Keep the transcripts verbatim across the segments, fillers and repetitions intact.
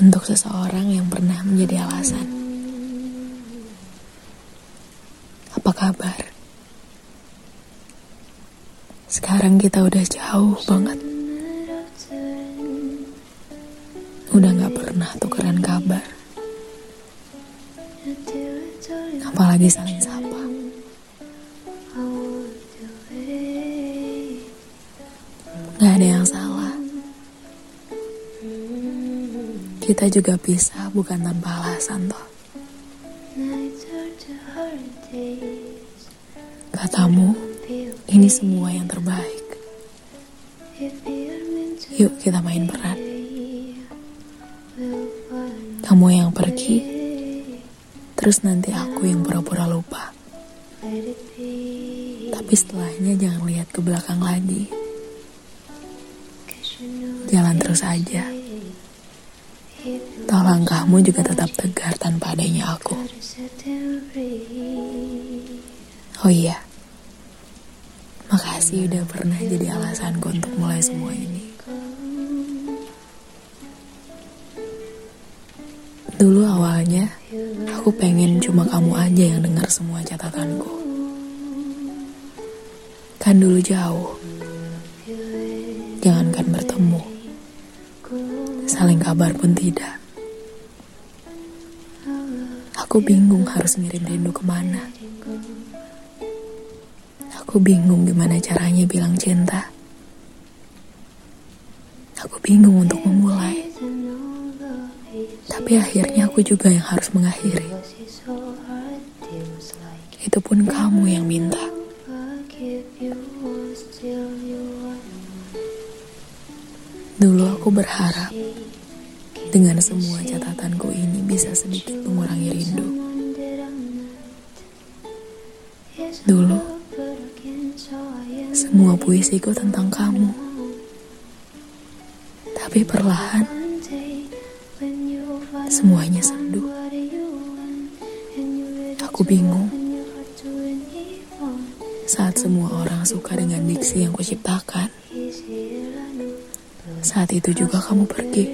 untuk seseorang yang pernah menjadi alasan. Apa kabar? Sekarang kita udah jauh banget. Udah gak pernah tukeran kabar, apalagi saling sapa. Gak ada yang salah. Kita juga pisah bukan tanpa alasan toh. Katamu, ini semua yang terbaik. Yuk kita main peran. Kamu yang pergi, terus nanti aku yang pura-pura lupa. Tapi setelahnya jangan lihat ke belakang lagi. Jalan terus aja. Toh langkahmu juga tetap tegar tanpa adanya aku. Oh iya, makasih udah pernah jadi alasanku untuk mulai semua ini. Dulu awalnya, aku pengen cuma kamu aja yang dengar semua catatanku. Kan dulu jauh, jangankan bertemu, saling kabar pun tidak. Aku bingung harus ngirim rindu kemana. Aku bingung gimana caranya bilang cinta. Aku bingung untuk memulai. Tapi akhirnya aku juga yang harus mengakhiri. Itu pun kamu yang minta. Dulu aku berharap dengan semua catatanku ini bisa sedikit mengurangi rindu. Dulu, semua puisiku tentang kamu. Tapi perlahan, semuanya sendu. Aku bingung. Saat semua orang suka dengan diksi yang kuciptakan, saat itu juga kamu pergi.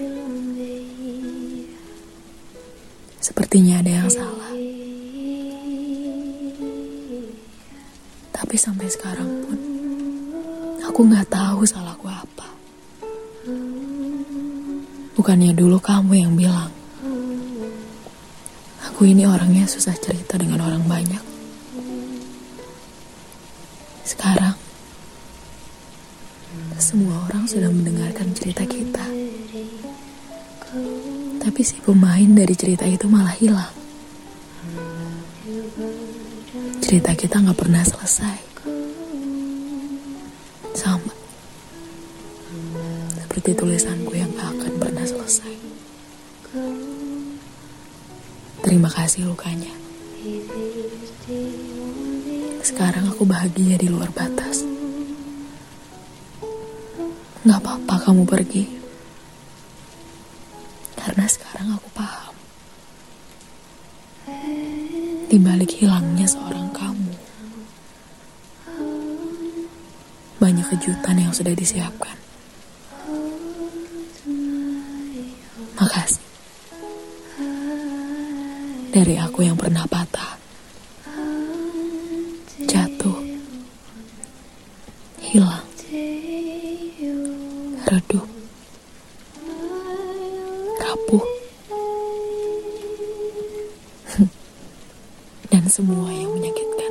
Sepertinya ada yang salah. Tapi sampai sekarang pun, aku gak tahu salahku apa. Bukannya dulu kamu yang bilang, aku ini orangnya susah cerita dengan orang banyak. Sekarang, semua orang sudah mendengarkan cerita kita. Tapi si pemain dari cerita itu malah hilang. Cerita kita gak pernah selesai. Sama seperti tulisanku yang gak akan pernah selesai. Terima kasih lukanya. Sekarang aku bahagia di luar batas. Gak apa-apa kamu pergi. Karena sekarang aku paham. Di balik hilangnya seorang kamu, banyak kejutan yang sudah disiapkan. Makasih. Dari aku yang pernah patah, jatuh, hilang, redup, rapuh, dan semua yang menyakitkan.